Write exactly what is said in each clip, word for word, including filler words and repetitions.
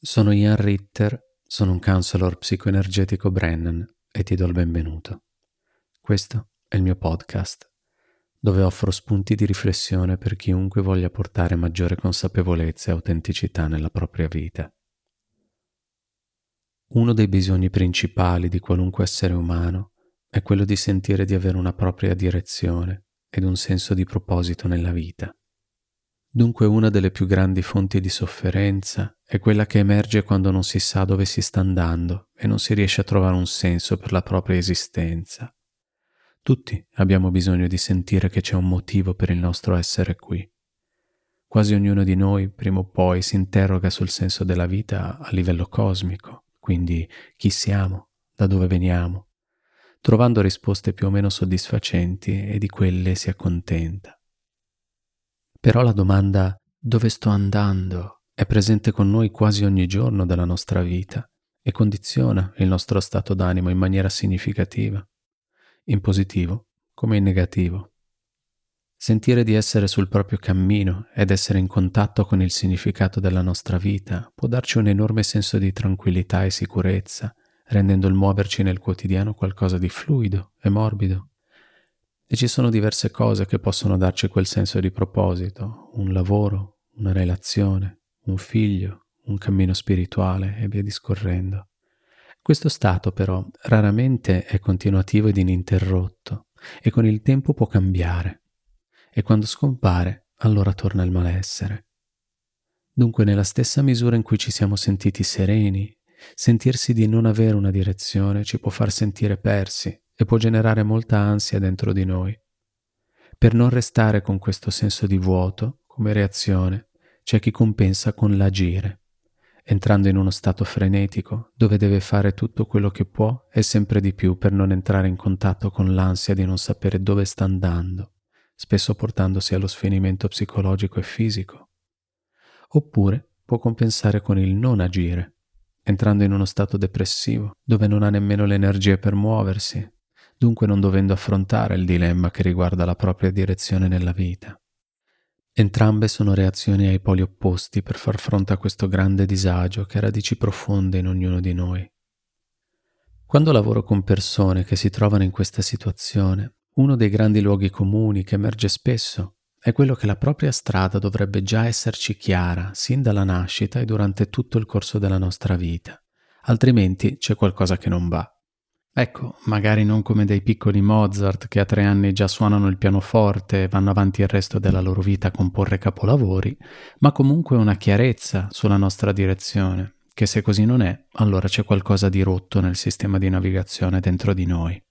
Sono Ian Ritter, sono un counselor psicoenergetico Brennan e ti do il benvenuto. Questo è il mio podcast, dove offro spunti di riflessione per chiunque voglia portare maggiore consapevolezza e autenticità nella propria vita. Uno dei bisogni principali di qualunque essere umano è quello di sentire di avere una propria direzione ed un senso di proposito nella vita. Dunque una delle più grandi fonti di sofferenza è quella che emerge quando non si sa dove si sta andando e non si riesce a trovare un senso per la propria esistenza. Tutti abbiamo bisogno di sentire che c'è un motivo per il nostro essere qui. Quasi ognuno di noi, prima o poi, si interroga sul senso della vita a livello cosmico, quindi chi siamo, da dove veniamo, trovando risposte più o meno soddisfacenti e di quelle si accontenta. Però la domanda «dove sto andando?» è presente con noi quasi ogni giorno della nostra vita e condiziona il nostro stato d'animo in maniera significativa, in positivo come in negativo. Sentire di essere sul proprio cammino ed essere in contatto con il significato della nostra vita può darci un enorme senso di tranquillità e sicurezza, rendendo il muoverci nel quotidiano qualcosa di fluido e morbido. E ci sono diverse cose che possono darci quel senso di proposito, un lavoro, una relazione, un figlio, un cammino spirituale e via discorrendo. Questo stato però raramente è continuativo ed ininterrotto e con il tempo può cambiare e quando scompare allora torna il malessere. Dunque nella stessa misura in cui ci siamo sentiti sereni, sentirsi di non avere una direzione ci può far sentire persi e può generare molta ansia dentro di noi. Per non restare con questo senso di vuoto, come reazione, c'è chi compensa con l'agire, entrando in uno stato frenetico dove deve fare tutto quello che può e sempre di più per non entrare in contatto con l'ansia di non sapere dove sta andando, spesso portandosi allo sfinimento psicologico e fisico. Oppure può compensare con il non agire, entrando in uno stato depressivo dove non ha nemmeno le energie per muoversi, dunque non dovendo affrontare il dilemma che riguarda la propria direzione nella vita. Entrambe sono reazioni ai poli opposti per far fronte a questo grande disagio che ha radici profonde in ognuno di noi. Quando lavoro con persone che si trovano in questa situazione, uno dei grandi luoghi comuni che emerge spesso è quello che la propria strada dovrebbe già esserci chiara sin dalla nascita e durante tutto il corso della nostra vita, altrimenti c'è qualcosa che non va. Ecco, magari non come dei piccoli Mozart che a tre anni già suonano il pianoforte e vanno avanti il resto della loro vita a comporre capolavori, ma comunque una chiarezza sulla nostra direzione, che se così non è, allora c'è qualcosa di rotto nel sistema di navigazione dentro di noi.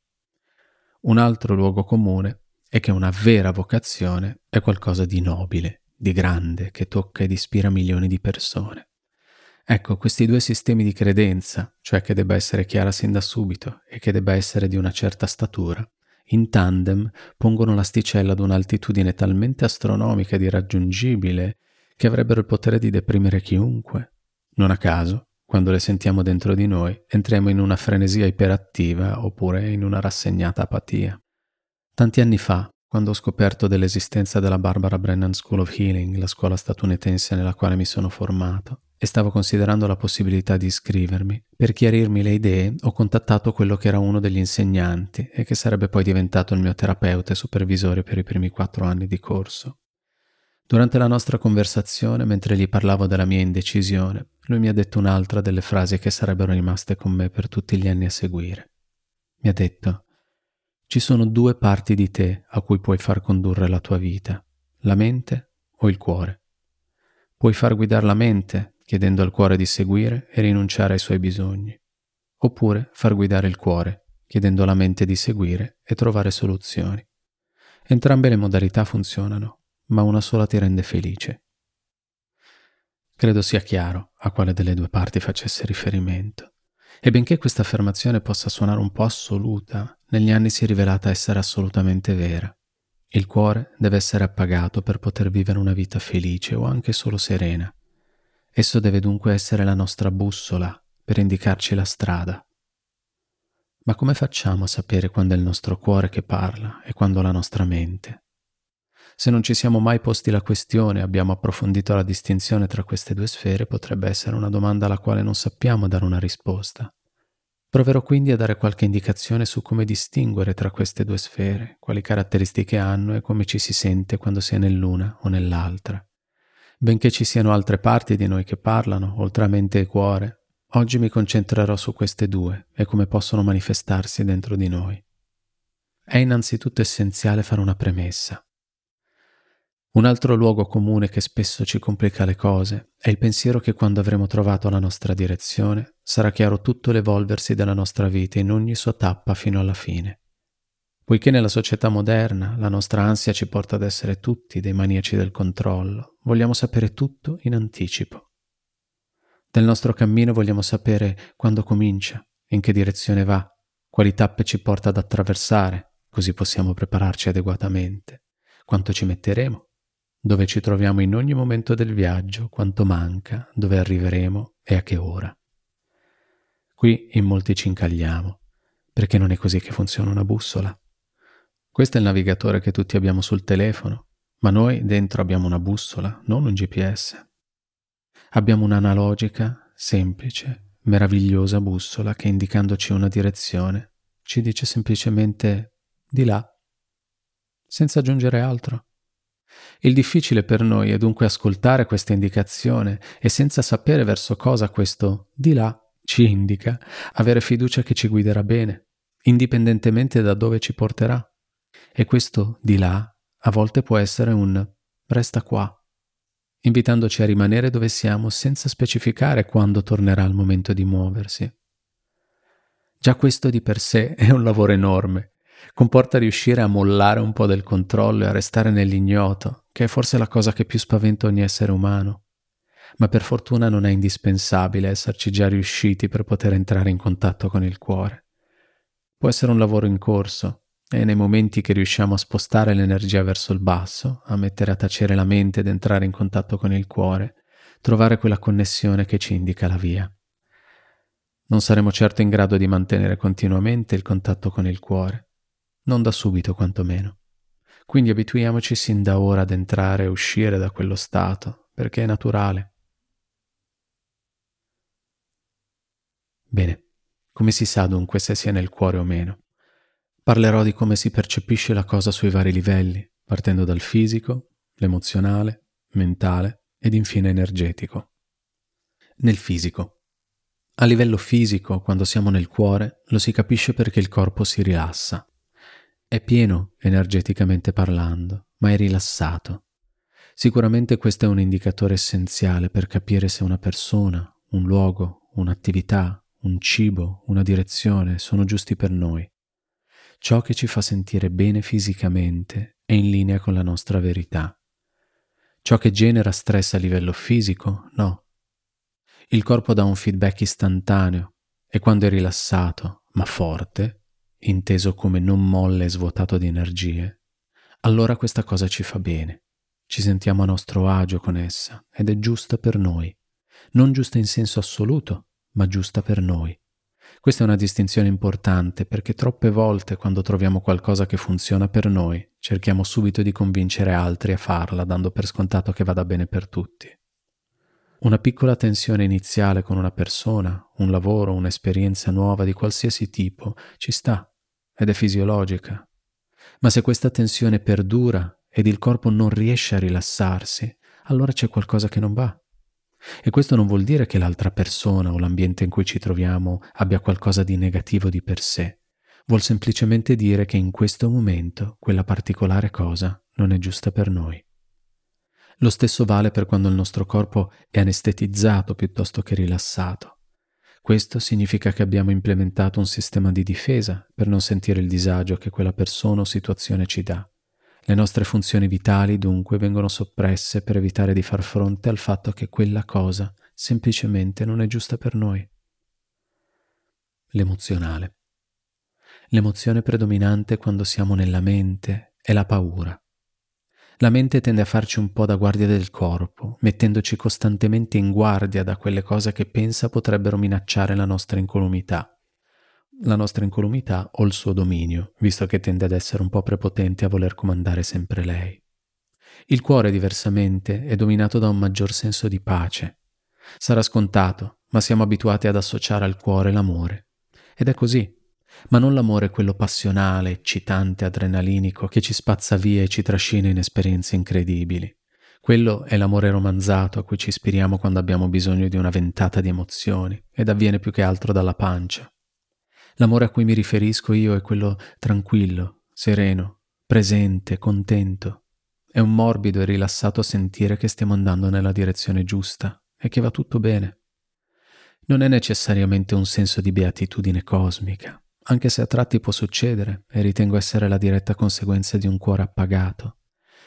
Un altro luogo comune è che una vera vocazione è qualcosa di nobile, di grande, che tocca ed ispira milioni di persone. Ecco, questi due sistemi di credenza, cioè che debba essere chiara sin da subito e che debba essere di una certa statura, in tandem pongono l'asticella ad un'altitudine talmente astronomica ed irraggiungibile che avrebbero il potere di deprimere chiunque. Non a caso, quando le sentiamo dentro di noi, entriamo in una frenesia iperattiva oppure in una rassegnata apatia. Tanti anni fa, quando ho scoperto dell'esistenza della Barbara Brennan School of Healing, la scuola statunitense nella quale mi sono formato, e stavo considerando la possibilità di iscrivermi. Per chiarirmi le idee ho contattato quello che era uno degli insegnanti e che sarebbe poi diventato il mio terapeuta e supervisore per i primi quattro anni di corso. Durante la nostra conversazione, mentre gli parlavo della mia indecisione, lui mi ha detto un'altra delle frasi che sarebbero rimaste con me per tutti gli anni a seguire. Mi ha detto: «Ci sono due parti di te a cui puoi far condurre la tua vita, la mente o il cuore. Puoi far guidare la mente, chiedendo al cuore di seguire e rinunciare ai suoi bisogni, oppure far guidare il cuore, chiedendo alla mente di seguire e trovare soluzioni. Entrambe le modalità funzionano, ma una sola ti rende felice». Credo sia chiaro a quale delle due parti facesse riferimento, e benché questa affermazione possa suonare un po' assoluta, negli anni si è rivelata essere assolutamente vera. Il cuore deve essere appagato per poter vivere una vita felice o anche solo serena. Esso deve dunque essere la nostra bussola per indicarci la strada. Ma come facciamo a sapere quando è il nostro cuore che parla e quando la nostra mente? Se non ci siamo mai posti la questione e abbiamo approfondito la distinzione tra queste due sfere, potrebbe essere una domanda alla quale non sappiamo dare una risposta. Proverò quindi a dare qualche indicazione su come distinguere tra queste due sfere, quali caratteristiche hanno e come ci si sente quando si è nell'una o nell'altra. Benché ci siano altre parti di noi che parlano, oltre a mente e cuore, oggi mi concentrerò su queste due e come possono manifestarsi dentro di noi. È innanzitutto essenziale fare una premessa. Un altro luogo comune che spesso ci complica le cose è il pensiero che quando avremo trovato la nostra direzione sarà chiaro tutto l'evolversi della nostra vita in ogni sua tappa fino alla fine. Poiché nella società moderna la nostra ansia ci porta ad essere tutti dei maniaci del controllo, vogliamo sapere tutto in anticipo. Del nostro cammino vogliamo sapere quando comincia, in che direzione va, quali tappe ci porta ad attraversare, così possiamo prepararci adeguatamente, quanto ci metteremo, dove ci troviamo in ogni momento del viaggio, quanto manca, dove arriveremo e a che ora. Qui in molti ci incagliamo, perché non è così che funziona una bussola. Questo è il navigatore che tutti abbiamo sul telefono, ma noi dentro abbiamo una bussola, non un G P S. Abbiamo un'analogica, semplice, meravigliosa bussola che, indicandoci una direzione, ci dice semplicemente di là, senza aggiungere altro. Il difficile per noi è dunque ascoltare questa indicazione e, senza sapere verso cosa questo di là ci indica, avere fiducia che ci guiderà bene, indipendentemente da dove ci porterà. E questo di là a volte può essere un resta qua, invitandoci a rimanere dove siamo senza specificare quando tornerà il momento di muoversi. Già questo di per sé è un lavoro enorme. Comporta riuscire a mollare un po' del controllo e a restare nell'ignoto, che è forse la cosa che più spaventa ogni essere umano. Ma per fortuna non è indispensabile esserci già riusciti per poter entrare in contatto con il cuore. Può essere un lavoro in corso, e nei momenti che riusciamo a spostare l'energia verso il basso, a mettere a tacere la mente ed entrare in contatto con il cuore, trovare quella connessione che ci indica la via. Non saremo certo in grado di mantenere continuamente il contatto con il cuore. Non da subito quantomeno. Quindi abituiamoci sin da ora ad entrare e uscire da quello stato, perché è naturale. Bene, come si sa dunque se si è nel cuore o meno? Parlerò di come si percepisce la cosa sui vari livelli, partendo dal fisico, l'emozionale, mentale ed infine energetico. Nel fisico. A livello fisico, quando siamo nel cuore, lo si capisce perché il corpo si rilassa. È pieno, energeticamente parlando, ma è rilassato. Sicuramente questo è un indicatore essenziale per capire se una persona, un luogo, un'attività, un cibo, una direzione sono giusti per noi. Ciò che ci fa sentire bene fisicamente è in linea con la nostra verità. Ciò che genera stress a livello fisico, no. Il corpo dà un feedback istantaneo e quando è rilassato, ma forte, inteso come non molle e svuotato di energie, allora questa cosa ci fa bene, ci sentiamo a nostro agio con essa ed è giusta per noi, non giusta in senso assoluto, ma giusta per noi. Questa è una distinzione importante perché troppe volte quando troviamo qualcosa che funziona per noi, cerchiamo subito di convincere altri a farla dando per scontato che vada bene per tutti. Una piccola tensione iniziale con una persona, un lavoro, un'esperienza nuova di qualsiasi tipo ci sta ed è fisiologica. Ma se questa tensione perdura ed il corpo non riesce a rilassarsi, allora c'è qualcosa che non va. E questo non vuol dire che l'altra persona o l'ambiente in cui ci troviamo abbia qualcosa di negativo di per sé. Vuol semplicemente dire che in questo momento quella particolare cosa non è giusta per noi. Lo stesso vale per quando il nostro corpo è anestetizzato piuttosto che rilassato. Questo significa che abbiamo implementato un sistema di difesa per non sentire il disagio che quella persona o situazione ci dà. Le nostre funzioni vitali dunque vengono soppresse per evitare di far fronte al fatto che quella cosa semplicemente non è giusta per noi. L'emozionale. L'emozione predominante quando siamo nella mente è la paura. La mente tende a farci un po' da guardia del corpo, mettendoci costantemente in guardia da quelle cose che pensa potrebbero minacciare la nostra incolumità. La nostra incolumità o il suo dominio, visto che tende ad essere un po' prepotente a voler comandare sempre lei. Il cuore, diversamente, è dominato da un maggior senso di pace. Sarà scontato, ma siamo abituati ad associare al cuore l'amore. Ed è così. Ma non l'amore quello passionale, eccitante, adrenalinico, che ci spazza via e ci trascina in esperienze incredibili. Quello è l'amore romanzato a cui ci ispiriamo quando abbiamo bisogno di una ventata di emozioni, ed avviene più che altro dalla pancia. L'amore a cui mi riferisco io è quello tranquillo, sereno, presente, contento. È un morbido e rilassato sentire che stiamo andando nella direzione giusta e che va tutto bene. Non è necessariamente un senso di beatitudine cosmica, anche se a tratti può succedere e ritengo essere la diretta conseguenza di un cuore appagato,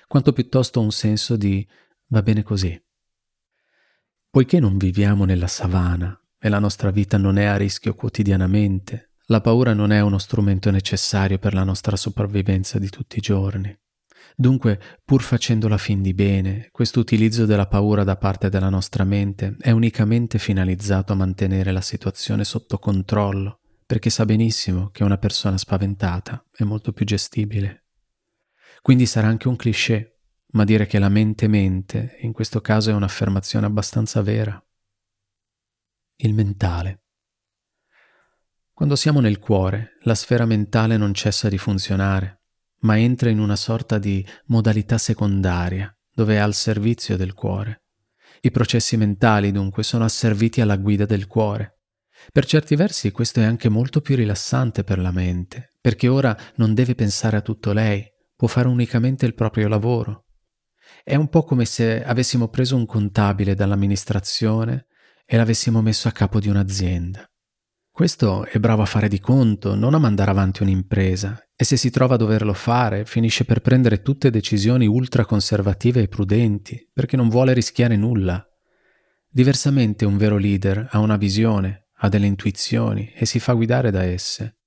quanto piuttosto un senso di va bene così. Poiché non viviamo nella savana e la nostra vita non è a rischio quotidianamente, la paura non è uno strumento necessario per la nostra sopravvivenza di tutti i giorni. Dunque, pur facendola fin di bene, questo utilizzo della paura da parte della nostra mente è unicamente finalizzato a mantenere la situazione sotto controllo, perché sa benissimo che una persona spaventata è molto più gestibile. Quindi sarà anche un cliché, ma dire che la mente mente in questo caso è un'affermazione abbastanza vera. Il mentale. Quando siamo nel cuore, la sfera mentale non cessa di funzionare, ma entra in una sorta di modalità secondaria, dove è al servizio del cuore. I processi mentali, dunque, sono asserviti alla guida del cuore. Per certi versi questo è anche molto più rilassante per la mente, perché ora non deve pensare a tutto lei, può fare unicamente il proprio lavoro. È un po' come se avessimo preso un contabile dall'amministrazione e l'avessimo messo a capo di un'azienda. Questo è bravo a fare di conto, non a mandare avanti un'impresa, e se si trova a doverlo fare finisce per prendere tutte decisioni ultraconservative e prudenti, perché non vuole rischiare nulla. Diversamente un vero leader ha una visione, ha delle intuizioni e si fa guidare da esse.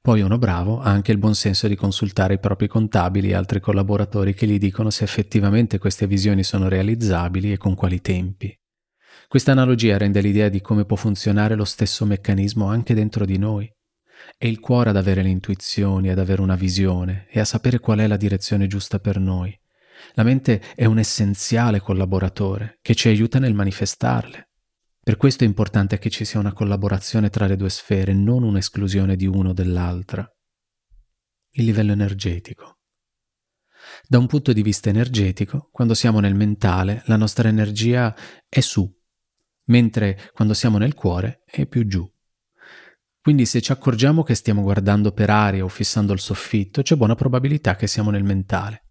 Poi uno bravo ha anche il buon senso di consultare i propri contabili e altri collaboratori che gli dicono se effettivamente queste visioni sono realizzabili e con quali tempi. Questa analogia rende l'idea di come può funzionare lo stesso meccanismo anche dentro di noi. È il cuore ad avere le intuizioni, ad avere una visione e a sapere qual è la direzione giusta per noi. La mente è un essenziale collaboratore che ci aiuta nel manifestarle. Per questo è importante che ci sia una collaborazione tra le due sfere, non un'esclusione di uno o dell'altra. Il livello energetico. Da un punto di vista energetico, quando siamo nel mentale, la nostra energia è su, mentre quando siamo nel cuore è più giù. Quindi se ci accorgiamo che stiamo guardando per aria o fissando il soffitto, c'è buona probabilità che siamo nel mentale.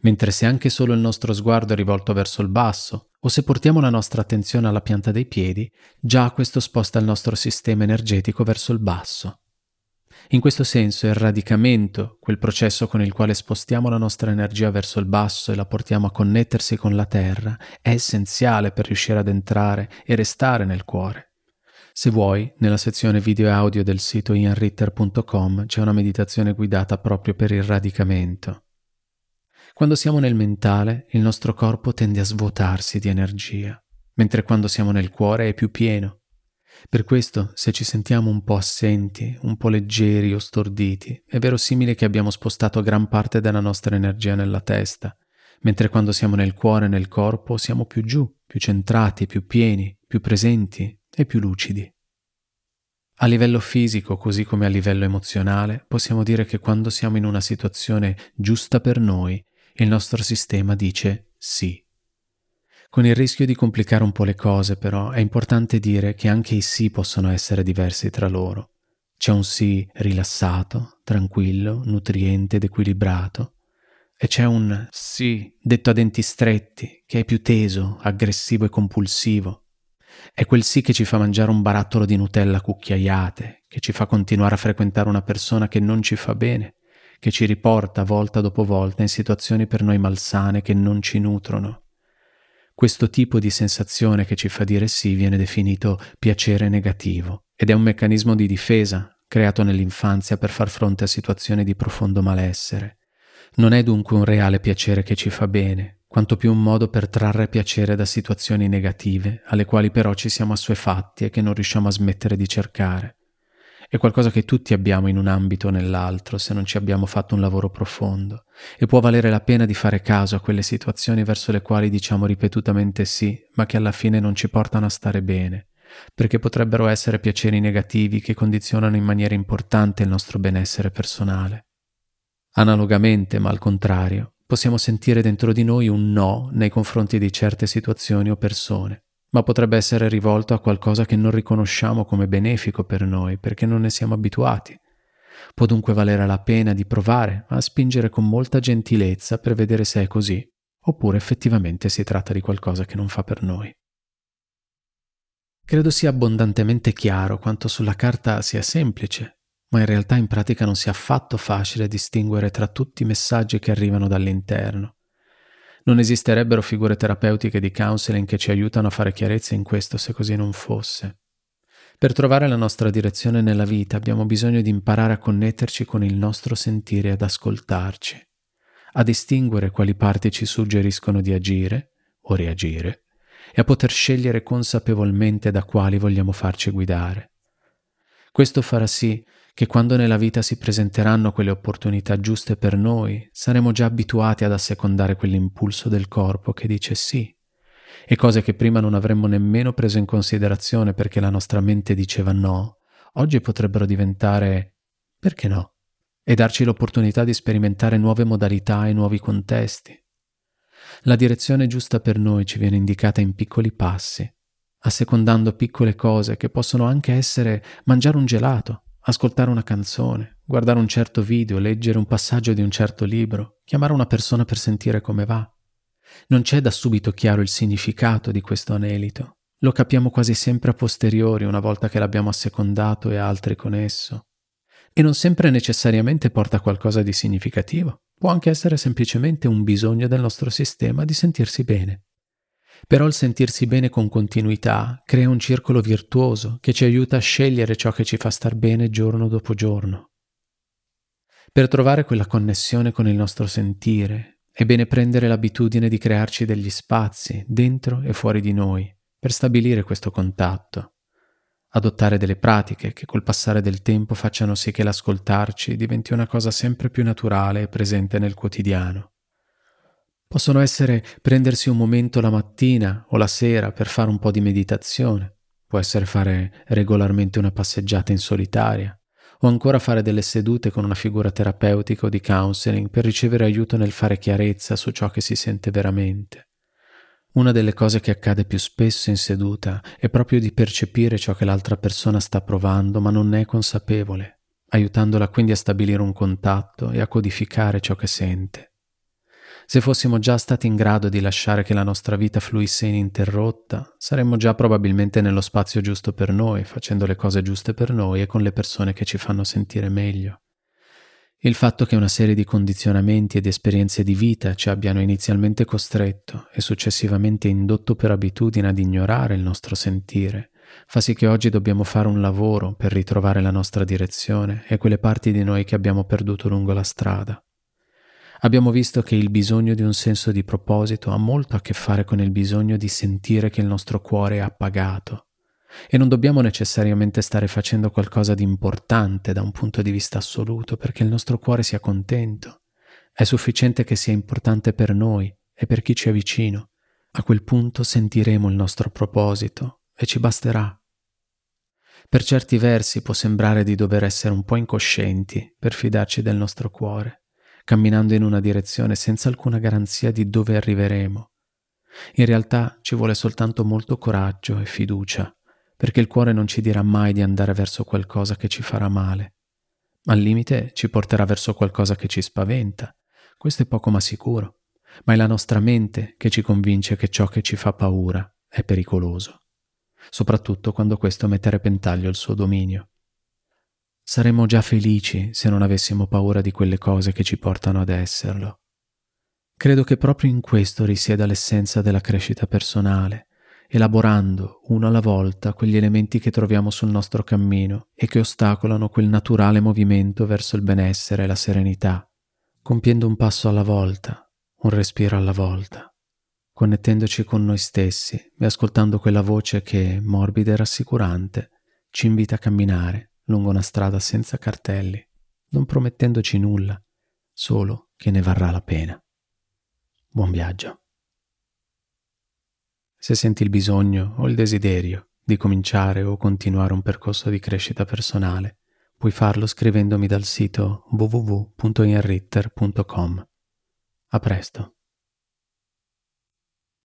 Mentre se anche solo il nostro sguardo è rivolto verso il basso, o se portiamo la nostra attenzione alla pianta dei piedi, già questo sposta il nostro sistema energetico verso il basso. In questo senso il radicamento, quel processo con il quale spostiamo la nostra energia verso il basso e la portiamo a connettersi con la terra, è essenziale per riuscire ad entrare e restare nel cuore. Se vuoi, nella sezione video e audio del sito ian ritter punto com c'è una meditazione guidata proprio per il radicamento. Quando siamo nel mentale, il nostro corpo tende a svuotarsi di energia, mentre quando siamo nel cuore è più pieno. Per questo, se ci sentiamo un po' assenti, un po' leggeri o storditi, è verosimile che abbiamo spostato gran parte della nostra energia nella testa, mentre quando siamo nel cuore e nel corpo siamo più giù, più centrati, più pieni, più presenti e più lucidi. A livello fisico, così come a livello emozionale, possiamo dire che quando siamo in una situazione giusta per noi, il nostro sistema dice sì. Con il rischio di complicare un po' le cose, però, è importante dire che anche i sì possono essere diversi tra loro. C'è un sì rilassato, tranquillo, nutriente ed equilibrato, e c'è un sì detto a denti stretti, che è più teso, aggressivo e compulsivo. È quel sì che ci fa mangiare un barattolo di Nutella cucchiaiate, che ci fa continuare a frequentare una persona che non ci fa bene, che ci riporta volta dopo volta in situazioni per noi malsane che non ci nutrono. Questo tipo di sensazione che ci fa dire sì viene definito piacere negativo ed è un meccanismo di difesa creato nell'infanzia per far fronte a situazioni di profondo malessere. Non è dunque un reale piacere che ci fa bene, quanto più un modo per trarre piacere da situazioni negative alle quali però ci siamo assuefatti e che non riusciamo a smettere di cercare. È qualcosa che tutti abbiamo in un ambito o nell'altro se non ci abbiamo fatto un lavoro profondo, e può valere la pena di fare caso a quelle situazioni verso le quali diciamo ripetutamente sì, ma che alla fine non ci portano a stare bene, perché potrebbero essere piaceri negativi che condizionano in maniera importante il nostro benessere personale. Analogamente, ma al contrario, possiamo sentire dentro di noi un no nei confronti di certe situazioni o persone, ma potrebbe essere rivolto a qualcosa che non riconosciamo come benefico per noi perché non ne siamo abituati. Può dunque valere la pena di provare a spingere con molta gentilezza per vedere se è così, oppure effettivamente si tratta di qualcosa che non fa per noi. Credo sia abbondantemente chiaro quanto sulla carta sia semplice, ma in realtà in pratica non sia affatto facile distinguere tra tutti i messaggi che arrivano dall'interno. Non esisterebbero figure terapeutiche di counseling che ci aiutano a fare chiarezza in questo se così non fosse. Per trovare la nostra direzione nella vita abbiamo bisogno di imparare a connetterci con il nostro sentire e ad ascoltarci, a distinguere quali parti ci suggeriscono di agire o reagire e a poter scegliere consapevolmente da quali vogliamo farci guidare. Questo farà sì che quando nella vita si presenteranno quelle opportunità giuste per noi, saremo già abituati ad assecondare quell'impulso del corpo che dice sì, e cose che prima non avremmo nemmeno preso in considerazione perché la nostra mente diceva no, oggi potrebbero diventare perché no, e darci l'opportunità di sperimentare nuove modalità e nuovi contesti. La direzione giusta per noi ci viene indicata in piccoli passi, assecondando piccole cose che possono anche essere mangiare un gelato, ascoltare una canzone, guardare un certo video, leggere un passaggio di un certo libro, chiamare una persona per sentire come va. Non c'è da subito chiaro il significato di questo anelito. Lo capiamo quasi sempre a posteriori, una volta che l'abbiamo assecondato e altri con esso. E non sempre necessariamente porta a qualcosa di significativo. Può anche essere semplicemente un bisogno del nostro sistema di sentirsi bene. Però il sentirsi bene con continuità crea un circolo virtuoso che ci aiuta a scegliere ciò che ci fa star bene giorno dopo giorno. Per trovare quella connessione con il nostro sentire è bene prendere l'abitudine di crearci degli spazi dentro e fuori di noi per stabilire questo contatto, adottare delle pratiche che col passare del tempo facciano sì che l'ascoltarci diventi una cosa sempre più naturale e presente nel quotidiano. Possono essere prendersi un momento la mattina o la sera per fare un po' di meditazione, può essere fare regolarmente una passeggiata in solitaria, o ancora fare delle sedute con una figura terapeutica o di counseling per ricevere aiuto nel fare chiarezza su ciò che si sente veramente. Una delle cose che accade più spesso in seduta è proprio di percepire ciò che l'altra persona sta provando ma non ne è consapevole, aiutandola quindi a stabilire un contatto e a codificare ciò che sente. Se fossimo già stati in grado di lasciare che la nostra vita fluisse ininterrotta, saremmo già probabilmente nello spazio giusto per noi, facendo le cose giuste per noi e con le persone che ci fanno sentire meglio. Il fatto che una serie di condizionamenti ed esperienze di vita ci abbiano inizialmente costretto e successivamente indotto per abitudine ad ignorare il nostro sentire, fa sì che oggi dobbiamo fare un lavoro per ritrovare la nostra direzione e quelle parti di noi che abbiamo perduto lungo la strada. Abbiamo visto che il bisogno di un senso di proposito ha molto a che fare con il bisogno di sentire che il nostro cuore è appagato, e non dobbiamo necessariamente stare facendo qualcosa di importante da un punto di vista assoluto perché il nostro cuore sia contento. È sufficiente che sia importante per noi e per chi ci è vicino. A quel punto sentiremo il nostro proposito e ci basterà. Per certi versi può sembrare di dover essere un po' incoscienti per fidarci del nostro cuore, camminando in una direzione senza alcuna garanzia di dove arriveremo. In realtà ci vuole soltanto molto coraggio e fiducia, perché il cuore non ci dirà mai di andare verso qualcosa che ci farà male. Al limite ci porterà verso qualcosa che ci spaventa, questo è poco ma sicuro, ma è la nostra mente che ci convince che ciò che ci fa paura è pericoloso, soprattutto quando questo mette a repentaglio il suo dominio. Saremmo già felici se non avessimo paura di quelle cose che ci portano ad esserlo. Credo che proprio in questo risieda l'essenza della crescita personale, elaborando uno alla volta quegli elementi che troviamo sul nostro cammino e che ostacolano quel naturale movimento verso il benessere e la serenità, compiendo un passo alla volta, un respiro alla volta, connettendoci con noi stessi e ascoltando quella voce che, morbida e rassicurante, ci invita a camminare lungo una strada senza cartelli, non promettendoci nulla, solo che ne varrà la pena. Buon viaggio. Se senti il bisogno o il desiderio di cominciare o continuare un percorso di crescita personale, puoi farlo scrivendomi dal sito w w w punto ian ritter punto com. A presto.